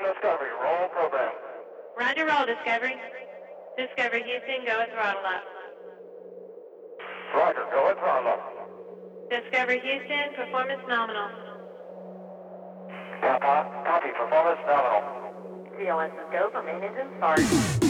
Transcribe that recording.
Discovery, roll program. Roger, roll Discovery. Discovery Houston, go and throttle up. Roger, go and throttle up. Discovery Houston, performance nominal. Copy, performance nominal. TLS is go for maintenance and start.